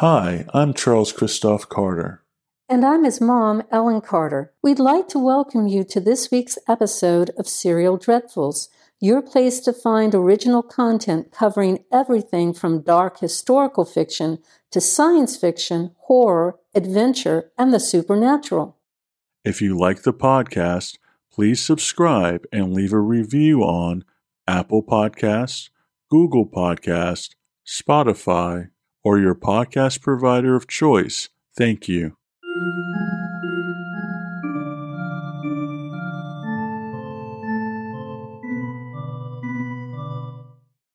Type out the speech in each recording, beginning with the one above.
Hi, I'm Charles Christoph Carter. And I'm his mom, Ellen Carter. We'd like to welcome you to this week's episode of Serial Dreadfuls, your place to find original content covering everything from dark historical fiction to science fiction, horror, adventure, and the supernatural. If you like the podcast, please subscribe and leave a review on Apple Podcasts, Google Podcasts, Spotify, or your podcast provider of choice. Thank you.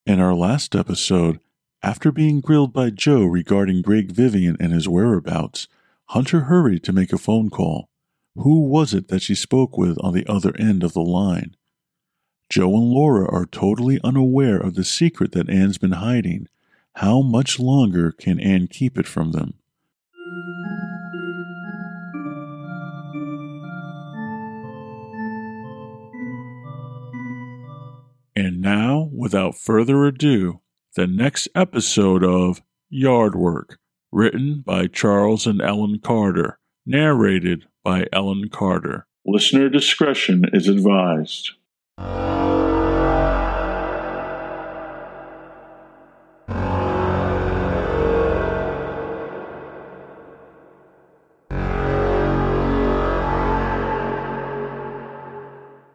In our last episode, after being grilled by Joe regarding Greg Vivian and his whereabouts, Hunter hurried to make a phone call. Who was it that she spoke with on the other end of the line? Joe and Laura are totally unaware of the secret that Anne's been hiding. How much longer can Anne keep it from them? And now, without further ado, the next episode of Yardwork, written by Charles and Ellen Carter, narrated by Ellen Carter. Listener discretion is advised.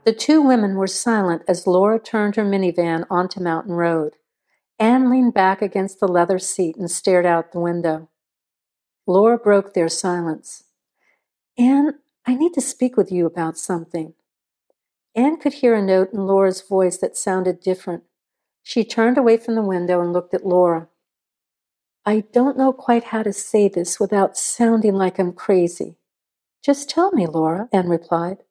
The two women were silent as Laura turned her minivan onto Mountain Road. Anne leaned back against the leather seat and stared out the window. Laura broke their silence. Anne, I need to speak with you about something. Anne could hear a note in Laura's voice that sounded different. She turned away from the window and looked at Laura. I don't know quite how to say this without sounding like I'm crazy. Just tell me, Laura, Anne replied.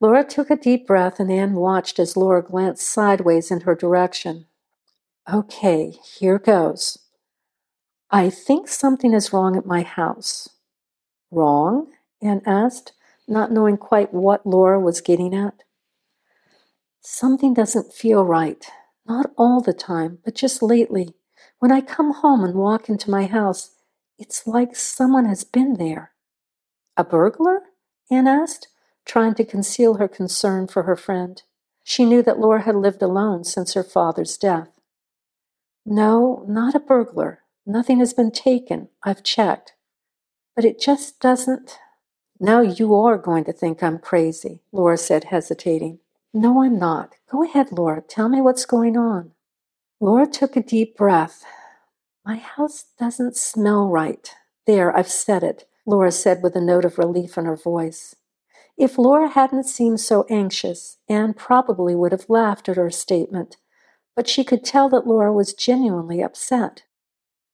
Laura took a deep breath and Anne watched as Laura glanced sideways in her direction. Okay, here goes. I think something is wrong at my house. Wrong? Anne asked, not knowing quite what Laura was getting at. Something doesn't feel right. Not all the time, but just lately. When I come home and walk into my house, it's like someone has been there. A burglar? Anne asked, trying to conceal her concern for her friend. She knew that Laura had lived alone since her father's death. No, not a burglar. Nothing has been taken. I've checked. But it just doesn't. Now you are going to think I'm crazy, Laura said, hesitating. No, I'm not. Go ahead, Laura. Tell me what's going on. Laura took a deep breath. My house doesn't smell right. There, I've said it, Laura said with a note of relief in her voice. If Laura hadn't seemed so anxious, Anne probably would have laughed at her statement, but she could tell that Laura was genuinely upset.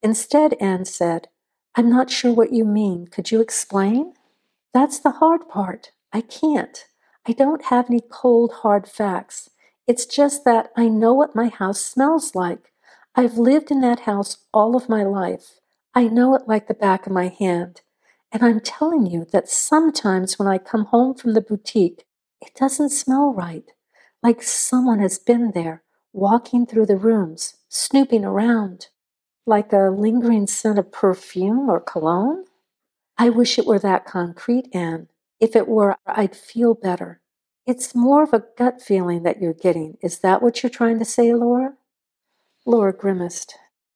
Instead, Anne said, I'm not sure what you mean. Could you explain? That's the hard part. I can't. I don't have any cold, hard facts. It's just that I know what my house smells like. I've lived in that house all of my life. I know it like the back of my hand. And I'm telling you that sometimes when I come home from the boutique, it doesn't smell right, like someone has been there, walking through the rooms, snooping around, like a lingering scent of perfume or cologne. I wish it were that concrete, Anne. If it were, I'd feel better. It's more of a gut feeling that you're getting. Is that what you're trying to say, Laura? Laura grimaced.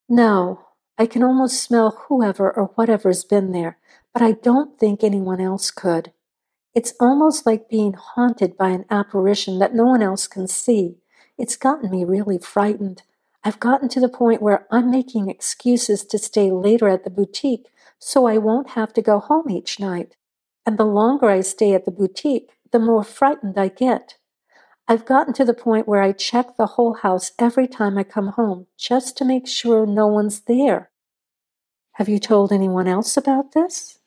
No, I can almost smell whoever or whatever's been there. But I don't think anyone else could. It's almost like being haunted by an apparition that no one else can see. It's gotten me really frightened. I've gotten to the point where I'm making excuses to stay later at the boutique so I won't have to go home each night. And the longer I stay at the boutique, the more frightened I get. I've gotten to the point where I check the whole house every time I come home just to make sure no one's there. Have you told anyone else about this?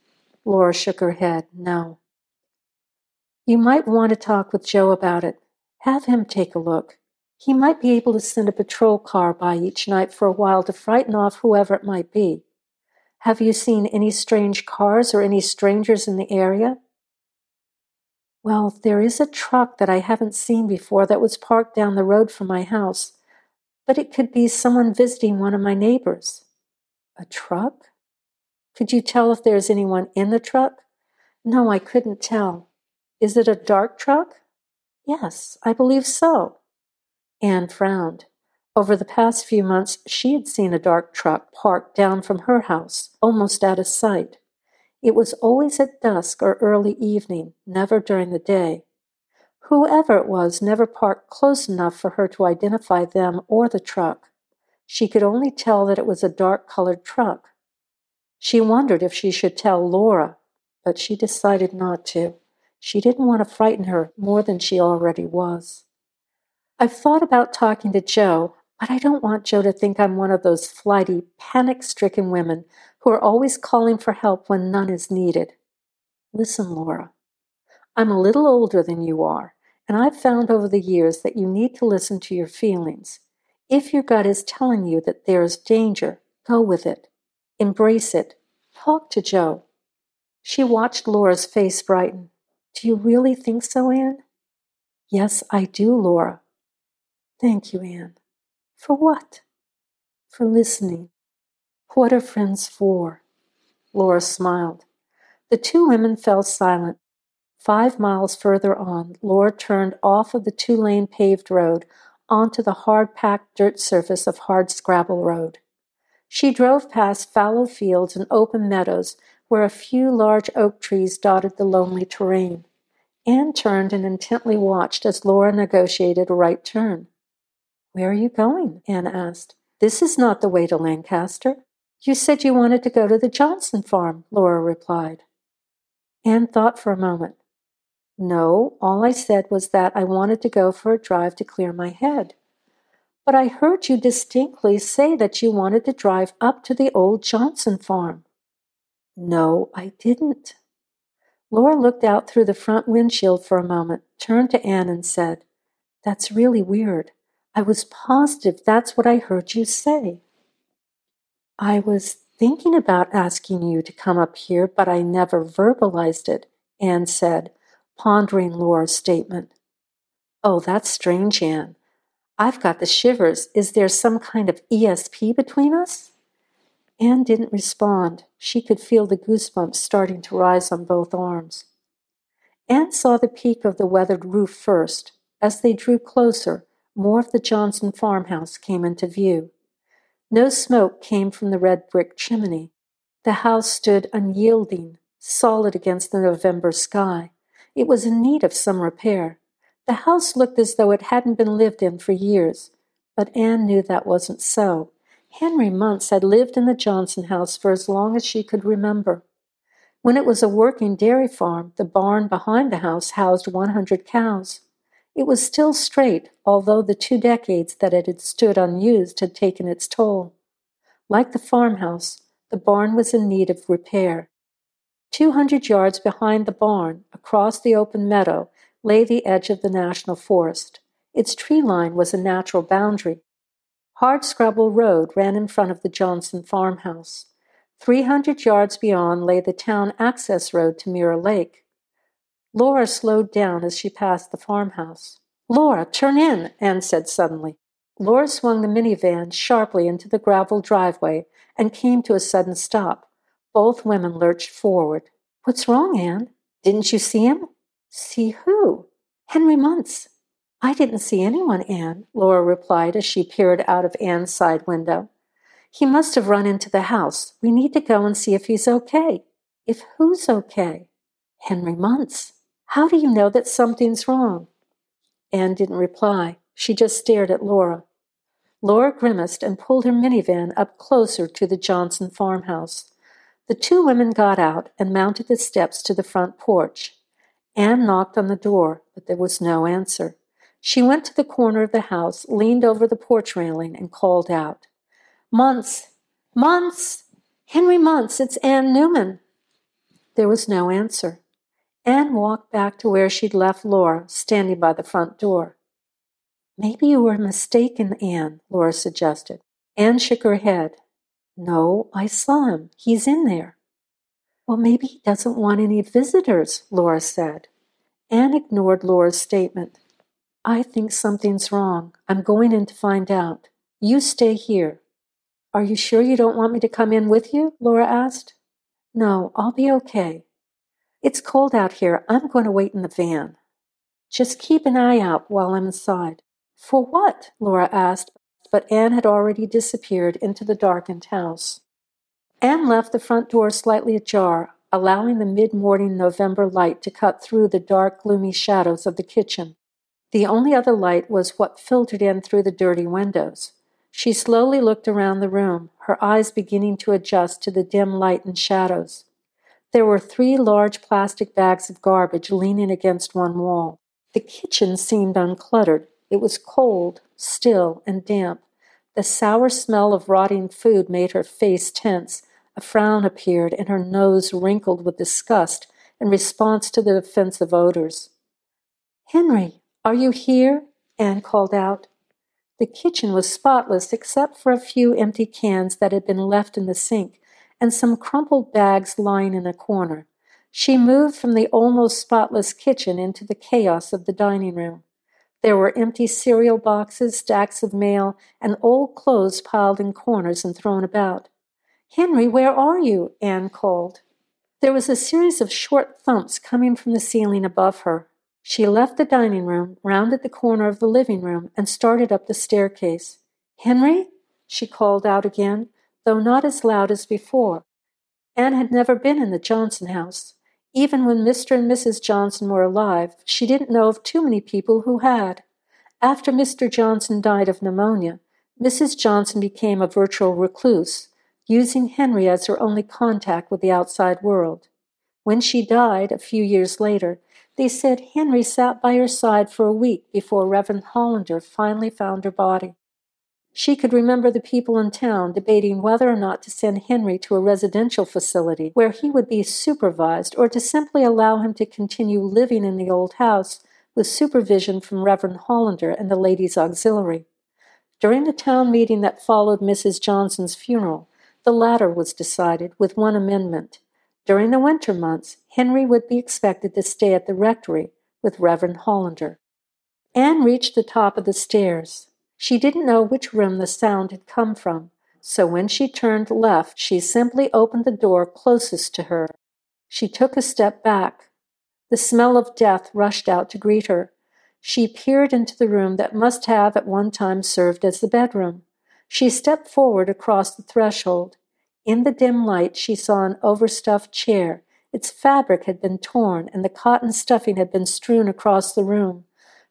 Laura shook her head. No. You might want to talk with Joe about it. Have him take a look. He might be able to send a patrol car by each night for a while to frighten off whoever it might be. Have you seen any strange cars or any strangers in the area? Well, there is a truck that I haven't seen before that was parked down the road from my house, but it could be someone visiting one of my neighbors. A truck? Could you tell if there's anyone in the truck? No, I couldn't tell. Is it a dark truck? Yes, I believe so. Anne frowned. Over the past few months, she had seen a dark truck parked down from her house, almost out of sight. It was always at dusk or early evening, never during the day. Whoever it was never parked close enough for her to identify them or the truck. She could only tell that it was a dark-colored truck. She wondered if she should tell Laura, but she decided not to. She didn't want to frighten her more than she already was. I've thought about talking to Joe, but I don't want Joe to think I'm one of those flighty, panic-stricken women who are always calling for help when none is needed. Listen, Laura, I'm a little older than you are, and I've found over the years that you need to listen to your feelings. If your gut is telling you that there is danger, go with it. Embrace it. Talk to Joe. She watched Laura's face brighten. Do you really think so, Anne? Yes, I do, Laura. Thank you, Anne. For what? For listening. What are friends for? Laura smiled. The two women fell silent. 5 miles further on, Laura turned off of the two-lane paved road onto the hard-packed dirt surface of Hard Scrabble Road. She drove past fallow fields and open meadows where a few large oak trees dotted the lonely terrain. Anne turned and intently watched as Laura negotiated a right turn. Where are you going? Anne asked. This is not the way to Lancaster. You said you wanted to go to the Johnson farm, Laura replied. Anne thought for a moment. No, all I said was that I wanted to go for a drive to clear my head. But I heard you distinctly say that you wanted to drive up to the old Johnson farm. No, I didn't. Laura looked out through the front windshield for a moment, turned to Anne and said, That's really weird. I was positive that's what I heard you say. I was thinking about asking you to come up here, but I never verbalized it, Anne said, pondering Laura's statement. Oh, that's strange, Anne. I've got the shivers. Is there some kind of ESP between us? Anne didn't respond. She could feel the goosebumps starting to rise on both arms. Anne saw the peak of the weathered roof first. As they drew closer, more of the Johnson farmhouse came into view. No smoke came from the red brick chimney. The house stood unyielding, solid against the November sky. It was in need of some repair. The house looked as though it hadn't been lived in for years, but Anne knew that wasn't so. Henry Muntz had lived in the Johnson house for as long as she could remember. When it was a working dairy farm, the barn behind the house housed 100 cows. It was still straight, although the 2 decades that it had stood unused had taken its toll. Like the farmhouse, the barn was in need of repair. 200 yards behind the barn, across the open meadow, lay the edge of the National Forest. Its tree line was a natural boundary. Hard Scrabble Road ran in front of the Johnson farmhouse. 300 yards beyond lay the town access road to Mirror Lake. Laura slowed down as she passed the farmhouse. Laura, turn in, Anne said suddenly. Laura swung the minivan sharply into the gravel driveway and came to a sudden stop. Both women lurched forward. What's wrong, Anne? Didn't you see him? See who? Henry Muntz. I didn't see anyone, Anne, Laura replied as she peered out of Anne's side window. He must have run into the house. We need to go and see if he's okay. If who's okay? Henry Muntz. How do you know that something's wrong? Anne didn't reply. She just stared at Laura. Laura grimaced and pulled her minivan up closer to the Johnson farmhouse. The two women got out and mounted the steps to the front porch. Anne knocked on the door, but there was no answer. She went to the corner of the house, leaned over the porch railing, and called out, Muntz! Muntz! Henry Muntz! It's Anne Newman! There was no answer. Anne walked back to where she'd left Laura, standing by the front door. Maybe you were mistaken, Anne, Laura suggested. Anne shook her head. No, I saw him. He's in there. Well, maybe he doesn't want any visitors, Laura said. Anne ignored Laura's statement. I think something's wrong. I'm going in to find out. You stay here. Are you sure you don't want me to come in with you? Laura asked. No, I'll be okay. It's cold out here. I'm going to wait in the van. Just keep an eye out while I'm inside. For what? Laura asked, but Anne had already disappeared into the darkened house. Anne left the front door slightly ajar, allowing the mid-morning November light to cut through the dark, gloomy shadows of the kitchen. The only other light was what filtered in through the dirty windows. She slowly looked around the room, her eyes beginning to adjust to the dim light and shadows. There were 3 large plastic bags of garbage leaning against one wall. The kitchen seemed uncluttered. It was cold, still, and damp. The sour smell of rotting food made her face tense. A frown appeared, and her nose wrinkled with disgust in response to the offensive odors. "Henry, are you here?" Anne called out. The kitchen was spotless except for a few empty cans that had been left in the sink and some crumpled bags lying in a corner. She moved from the almost spotless kitchen into the chaos of the dining room. There were empty cereal boxes, stacks of mail, and old clothes piled in corners and thrown about. "Henry, where are you?" Anne called. There was a series of short thumps coming from the ceiling above her. She left the dining room, rounded the corner of the living room, and started up the staircase. "Henry?" she called out again, though not as loud as before. Anne had never been in the Johnson house. Even when Mr. and Mrs. Johnson were alive, she didn't know of too many people who had. After Mr. Johnson died of pneumonia, Mrs. Johnson became a virtual recluse, using Henry as her only contact with the outside world. When she died, a few years later, they said Henry sat by her side for a week before Reverend Hollander finally found her body. She could remember the people in town debating whether or not to send Henry to a residential facility where he would be supervised or to simply allow him to continue living in the old house with supervision from Reverend Hollander and the Ladies Auxiliary. During the town meeting that followed Mrs. Johnson's funeral, the latter was decided with one amendment. During the winter months, Henry would be expected to stay at the rectory with Reverend Hollander. Anne reached the top of the stairs. She didn't know which room the sound had come from, so when she turned left, she simply opened the door closest to her. She took a step back. The smell of death rushed out to greet her. She peered into the room that must have at one time served as the bedroom. She stepped forward across the threshold. In the dim light, she saw an overstuffed chair. Its fabric had been torn, and the cotton stuffing had been strewn across the room.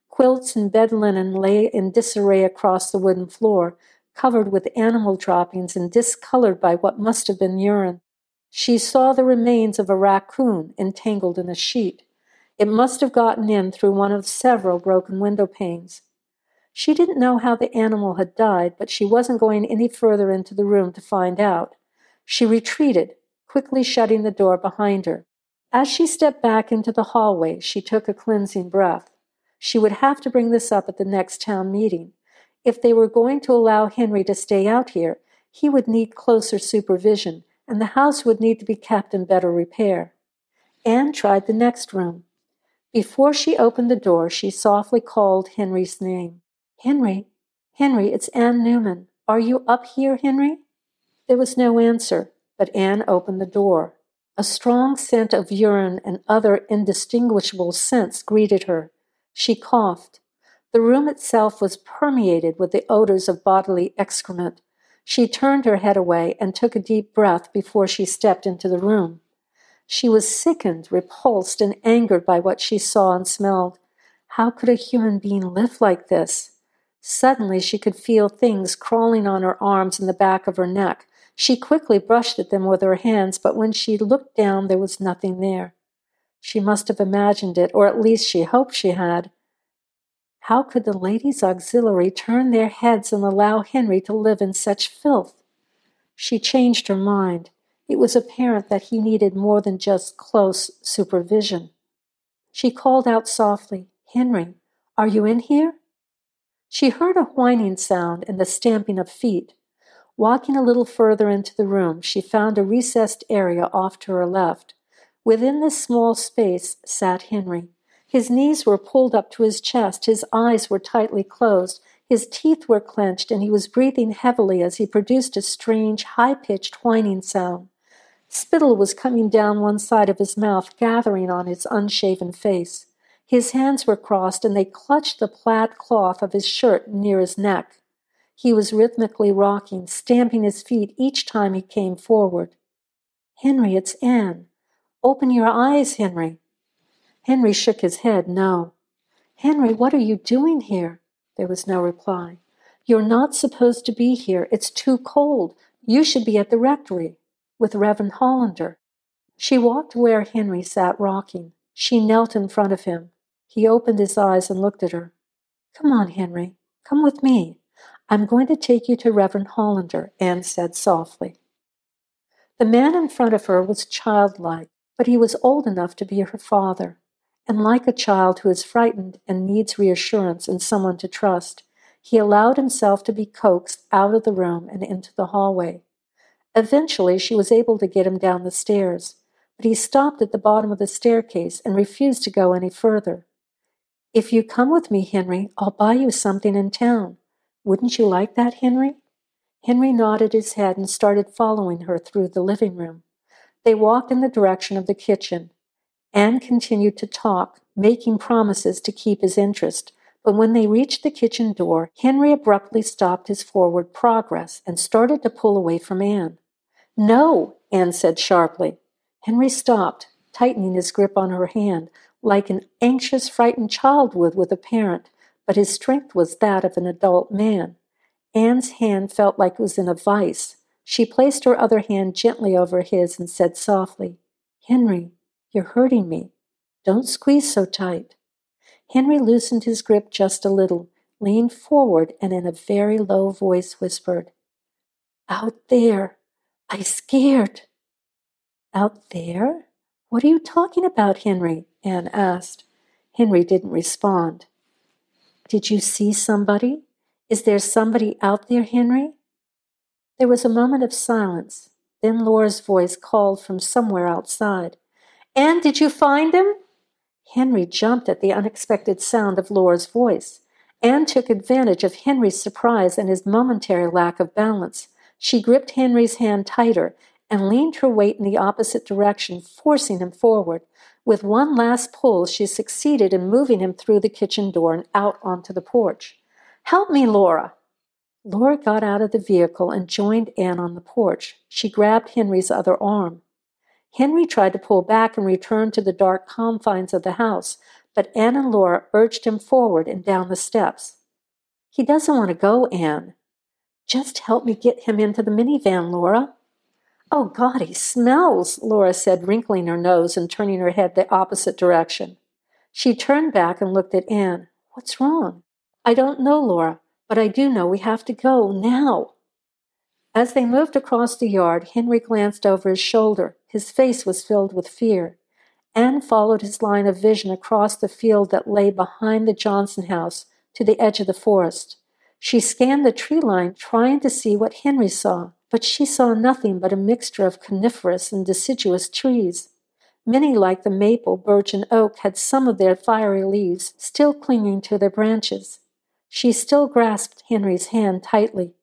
Quilts and bed linen lay in disarray across the wooden floor, covered with animal droppings and discolored by what must have been urine. She saw the remains of a raccoon entangled in a sheet. It must have gotten in through one of several broken window panes. She didn't know how the animal had died, but she wasn't going any further into the room to find out. She retreated, quickly shutting the door behind her. As she stepped back into the hallway, she took a cleansing breath. She would have to bring this up at the next town meeting. If they were going to allow Henry to stay out here, he would need closer supervision, and the house would need to be kept in better repair. Anne tried the next room. Before she opened the door, she softly called Henry's name. "Henry, Henry, it's Anne Newman. Are you up here, Henry?" There was no answer, but Anne opened the door. A strong scent of urine and other indistinguishable scents greeted her. She coughed. The room itself was permeated with the odors of bodily excrement. She turned her head away and took a deep breath before she stepped into the room. She was sickened, repulsed, and angered by what she saw and smelled. How could a human being live like this? Suddenly she could feel things crawling on her arms and the back of her neck. She quickly brushed at them with her hands, but when she looked down, there was nothing there. She must have imagined it, or at least she hoped she had. How could the Ladies' Auxiliary turn their heads and allow Henry to live in such filth? She changed her mind. It was apparent that he needed more than just close supervision. She called out softly, "Henry, are you in here?" She heard a whining sound and the stamping of feet. Walking a little further into the room, she found a recessed area off to her left. Within this small space sat Henry. His knees were pulled up to his chest, his eyes were tightly closed, his teeth were clenched, and he was breathing heavily as he produced a strange, high-pitched whining sound. Spittle was coming down one side of his mouth, gathering on his unshaven face. His hands were crossed, and they clutched the plaid cloth of his shirt near his neck. He was rhythmically rocking, stamping his feet each time he came forward. "Henry, it's Anne. Open your eyes, Henry." Henry shook his head, no. "Henry, what are you doing here?" There was no reply. "You're not supposed to be here. It's too cold. You should be at the rectory with Reverend Hollander." She walked to where Henry sat rocking. She knelt in front of him. He opened his eyes and looked at her. "Come on, Henry. Come with me. I'm going to take you to Reverend Hollander," Anne said softly. The man in front of her was childlike, but he was old enough to be her father. And like a child who is frightened and needs reassurance and someone to trust, he allowed himself to be coaxed out of the room and into the hallway. Eventually, she was able to get him down the stairs, but he stopped at the bottom of the staircase and refused to go any further. "If you come with me, Henry, I'll buy you something in town. Wouldn't you like that, Henry?" Henry nodded his head and started following her through the living room. They walked in the direction of the kitchen. Anne continued to talk, making promises to keep his interest, but when they reached the kitchen door, Henry abruptly stopped his forward progress and started to pull away from Anne. "No," Anne said sharply. Henry stopped, tightening his grip on her hand, like an anxious, frightened child would with a parent, but his strength was that of an adult man. Anne's hand felt like it was in a vice. She placed her other hand gently over his and said softly, "Henry, you're hurting me. Don't squeeze so tight." Henry loosened his grip just a little, leaned forward, and in a very low voice whispered, "Out there. I scared." "Out there? What are you talking about, Henry?" Anne asked. Henry didn't respond. "Did you see somebody? Is there somebody out there, Henry?" There was a moment of silence. Then Laura's voice called from somewhere outside. "Anne, did you find him?" Henry jumped at the unexpected sound of Laura's voice. Anne took advantage of Henry's surprise and his momentary lack of balance. She gripped Henry's hand tighter and leaned her weight in the opposite direction, forcing him forward. With one last pull, she succeeded in moving him through the kitchen door and out onto the porch. "Help me, Laura." Laura got out of the vehicle and joined Anne on the porch. She grabbed Henry's other arm. Henry tried to pull back and return to the dark confines of the house, but Anne and Laura urged him forward and down the steps. "He doesn't want to go, Anne." "Just help me get him into the minivan, Laura." "Oh, God, he smells," Laura said, wrinkling her nose and turning her head the opposite direction. She turned back and looked at Anne. "What's wrong?" "I don't know, Laura, but I do know we have to go now." As they moved across the yard, Henry glanced over his shoulder. His face was filled with fear. Anne followed his line of vision across the field that lay behind the Johnson house to the edge of the forest. She scanned the tree line, trying to see what Henry saw. But she saw nothing but a mixture of coniferous and deciduous trees. Many, like the maple, birch, and oak, had some of their fiery leaves still clinging to their branches. She still grasped Henry's hand tightly.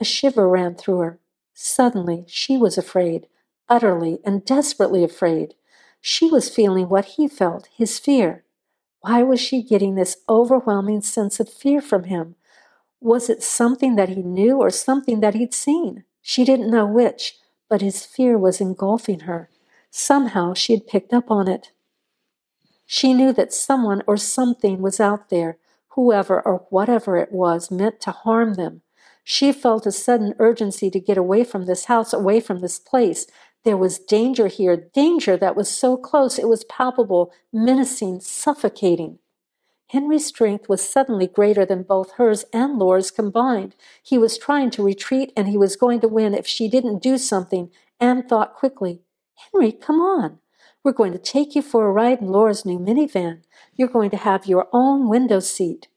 A shiver ran through her. Suddenly, she was afraid, utterly and desperately afraid. She was feeling what he felt, his fear. Why was she getting this overwhelming sense of fear from him? Was it something that he knew or something that he'd seen? She didn't know which, but his fear was engulfing her. Somehow she had picked up on it. She knew that someone or something was out there, whoever or whatever it was, meant to harm them. She felt a sudden urgency to get away from this house, away from this place. There was danger here, danger that was so close it was palpable, menacing, suffocating. Henry's strength was suddenly greater than both hers and Laura's combined. He was trying to retreat, and he was going to win if she didn't do something. Anne thought quickly, "Henry, come on. We're going to take you for a ride in Laura's new minivan. You're going to have your own window seat."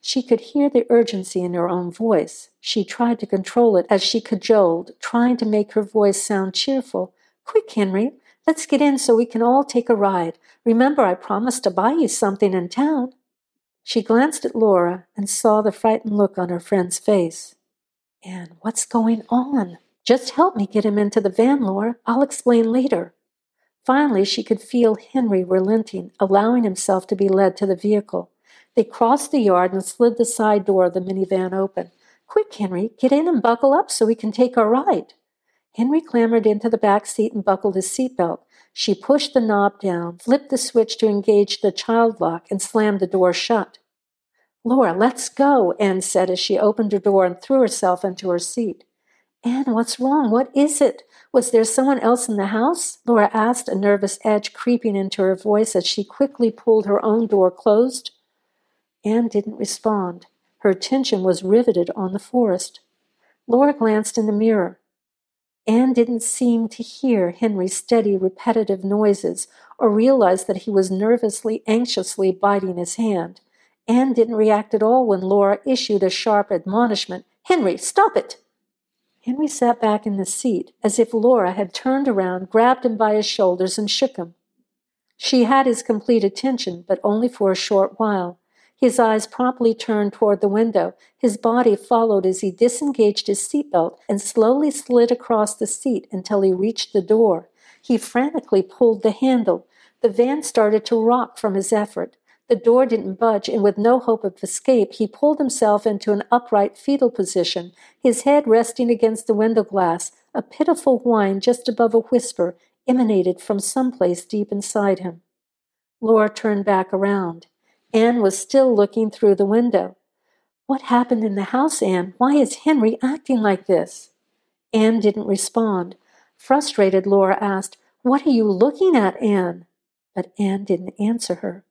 She could hear the urgency in her own voice. She tried to control it as she cajoled, trying to make her voice sound cheerful. "Quick, Henry. Let's get in so we can all take a ride. Remember, I promised to buy you something in town." She glanced at Laura and saw the frightened look on her friend's face. "Anne, what's going on?" Just help me get him into the van, Laura. I'll explain later. Finally, she could feel Henry relenting, allowing himself to be led to the vehicle. They crossed the yard and slid the side door of the minivan open. Quick, Henry, get in and buckle up so we can take our ride. Henry clambered into the back seat and buckled his seatbelt. She pushed the knob down, flipped the switch to engage the child lock, and slammed the door shut. Laura, let's go, Anne said as she opened her door and threw herself into her seat. Anne, what's wrong? What is it? Was there someone else in the house? Laura asked, a nervous edge creeping into her voice as she quickly pulled her own door closed. Anne didn't respond. Her attention was riveted on the forest. Laura glanced in the mirror. Anne didn't seem to hear Henry's steady, repetitive noises or realize that he was nervously, anxiously biting his hand. Anne didn't react at all when Laura issued a sharp admonishment. Henry, stop it! Henry sat back in the seat, as if Laura had turned around, grabbed him by his shoulders, and shook him. She had his complete attention, but only for a short while. His eyes promptly turned toward the window. His body followed as he disengaged his seatbelt and slowly slid across the seat until he reached the door. He frantically pulled the handle. The van started to rock from his effort. The door didn't budge, and with no hope of escape, he pulled himself into an upright fetal position, his head resting against the window glass. A pitiful whine just above a whisper emanated from someplace deep inside him. Laura turned back around. Anne was still looking through the window. What happened in the house, Anne? Why is Henry acting like this? Anne didn't respond. Frustrated, Laura asked, What are you looking at, Anne? But Anne didn't answer her.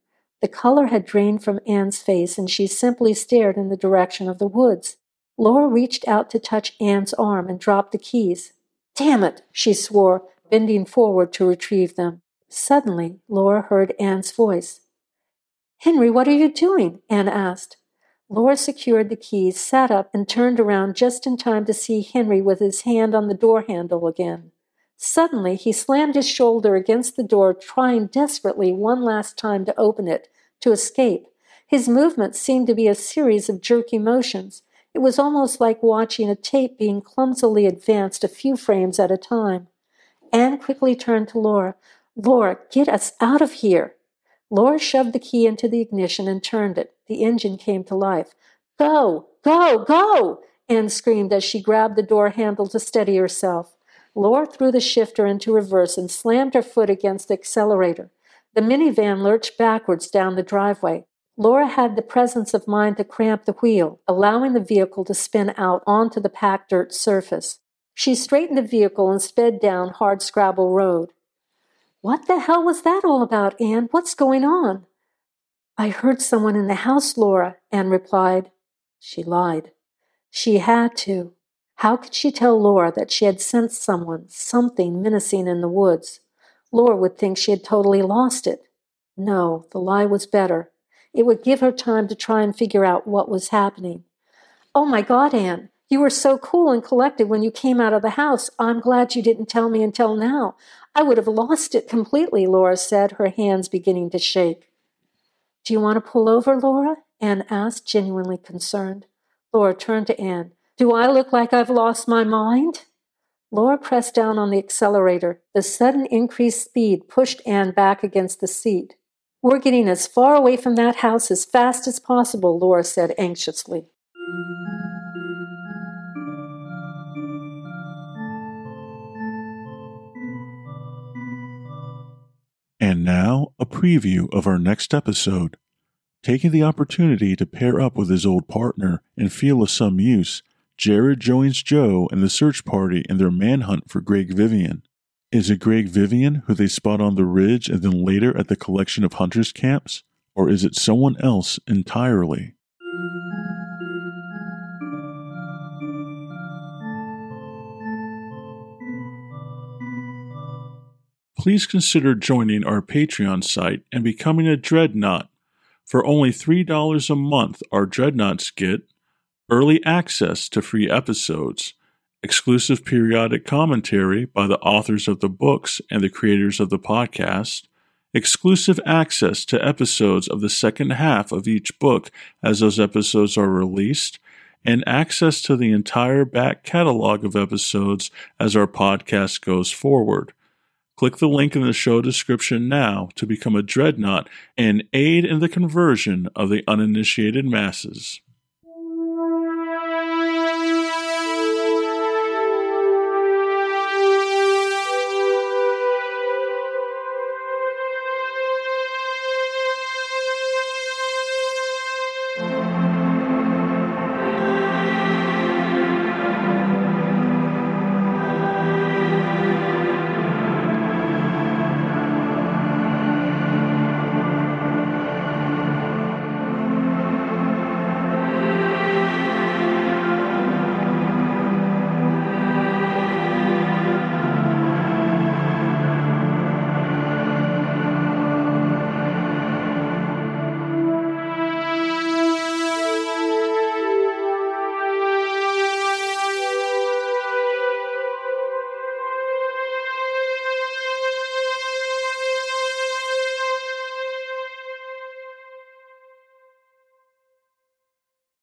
The color had drained from Anne's face, and she simply stared in the direction of the woods. Laura reached out to touch Anne's arm and dropped the keys. Damn it, she swore, bending forward to retrieve them. Suddenly, Laura heard Anne's voice. Henry, what are you doing? Anne asked. Laura secured the keys, sat up, and turned around just in time to see Henry with his hand on the door handle again. Suddenly, he slammed his shoulder against the door, trying desperately one last time to open it, to escape. His movements seemed to be a series of jerky motions. It was almost like watching a tape being clumsily advanced a few frames at a time. Anne quickly turned to Laura. Laura, get us out of here! Laura shoved the key into the ignition and turned it. The engine came to life. Go! Go! Go! Anne screamed as she grabbed the door handle to steady herself. Laura threw the shifter into reverse and slammed her foot against the accelerator. The minivan lurched backwards down the driveway. Laura had the presence of mind to cramp the wheel, allowing the vehicle to spin out onto the packed dirt surface. She straightened the vehicle and sped down Hard Scrabble Road. What the hell was that all about, Anne? What's going on? I heard someone in the house, Laura, Anne replied. She lied. She had to. How could she tell Laura that she had sensed someone, something menacing in the woods? Laura would think she had totally lost it. No, the lie was better. It would give her time to try and figure out what was happening. Oh my God, Anne, you were so cool and collected when you came out of the house. I'm glad you didn't tell me until now. I would have lost it completely, Laura said, her hands beginning to shake. Do you want to pull over, Laura? Anne asked, genuinely concerned. Laura turned to Anne. Do I look like I've lost my mind? Laura pressed down on the accelerator. The sudden increased speed pushed Anne back against the seat. We're getting as far away from that house as fast as possible, Laura said anxiously. And now, a preview of our next episode. Taking the opportunity to pair up with his old partner and feel of some use, Jared joins Joe and the search party in their manhunt for Greg Vivian. Is it Greg Vivian who they spot on the ridge and then later at the collection of hunters' camps? Or is it someone else entirely? Please consider joining our Patreon site and becoming a Dreadnought. For only $3 a month, our Dreadnoughts get early access to free episodes, exclusive periodic commentary by the authors of the books and the creators of the podcast, exclusive access to episodes of the second half of each book as those episodes are released, and access to the entire back catalog of episodes as our podcast goes forward. Click the link in the show description now to become a dreadnought and aid in the conversion of the uninitiated masses.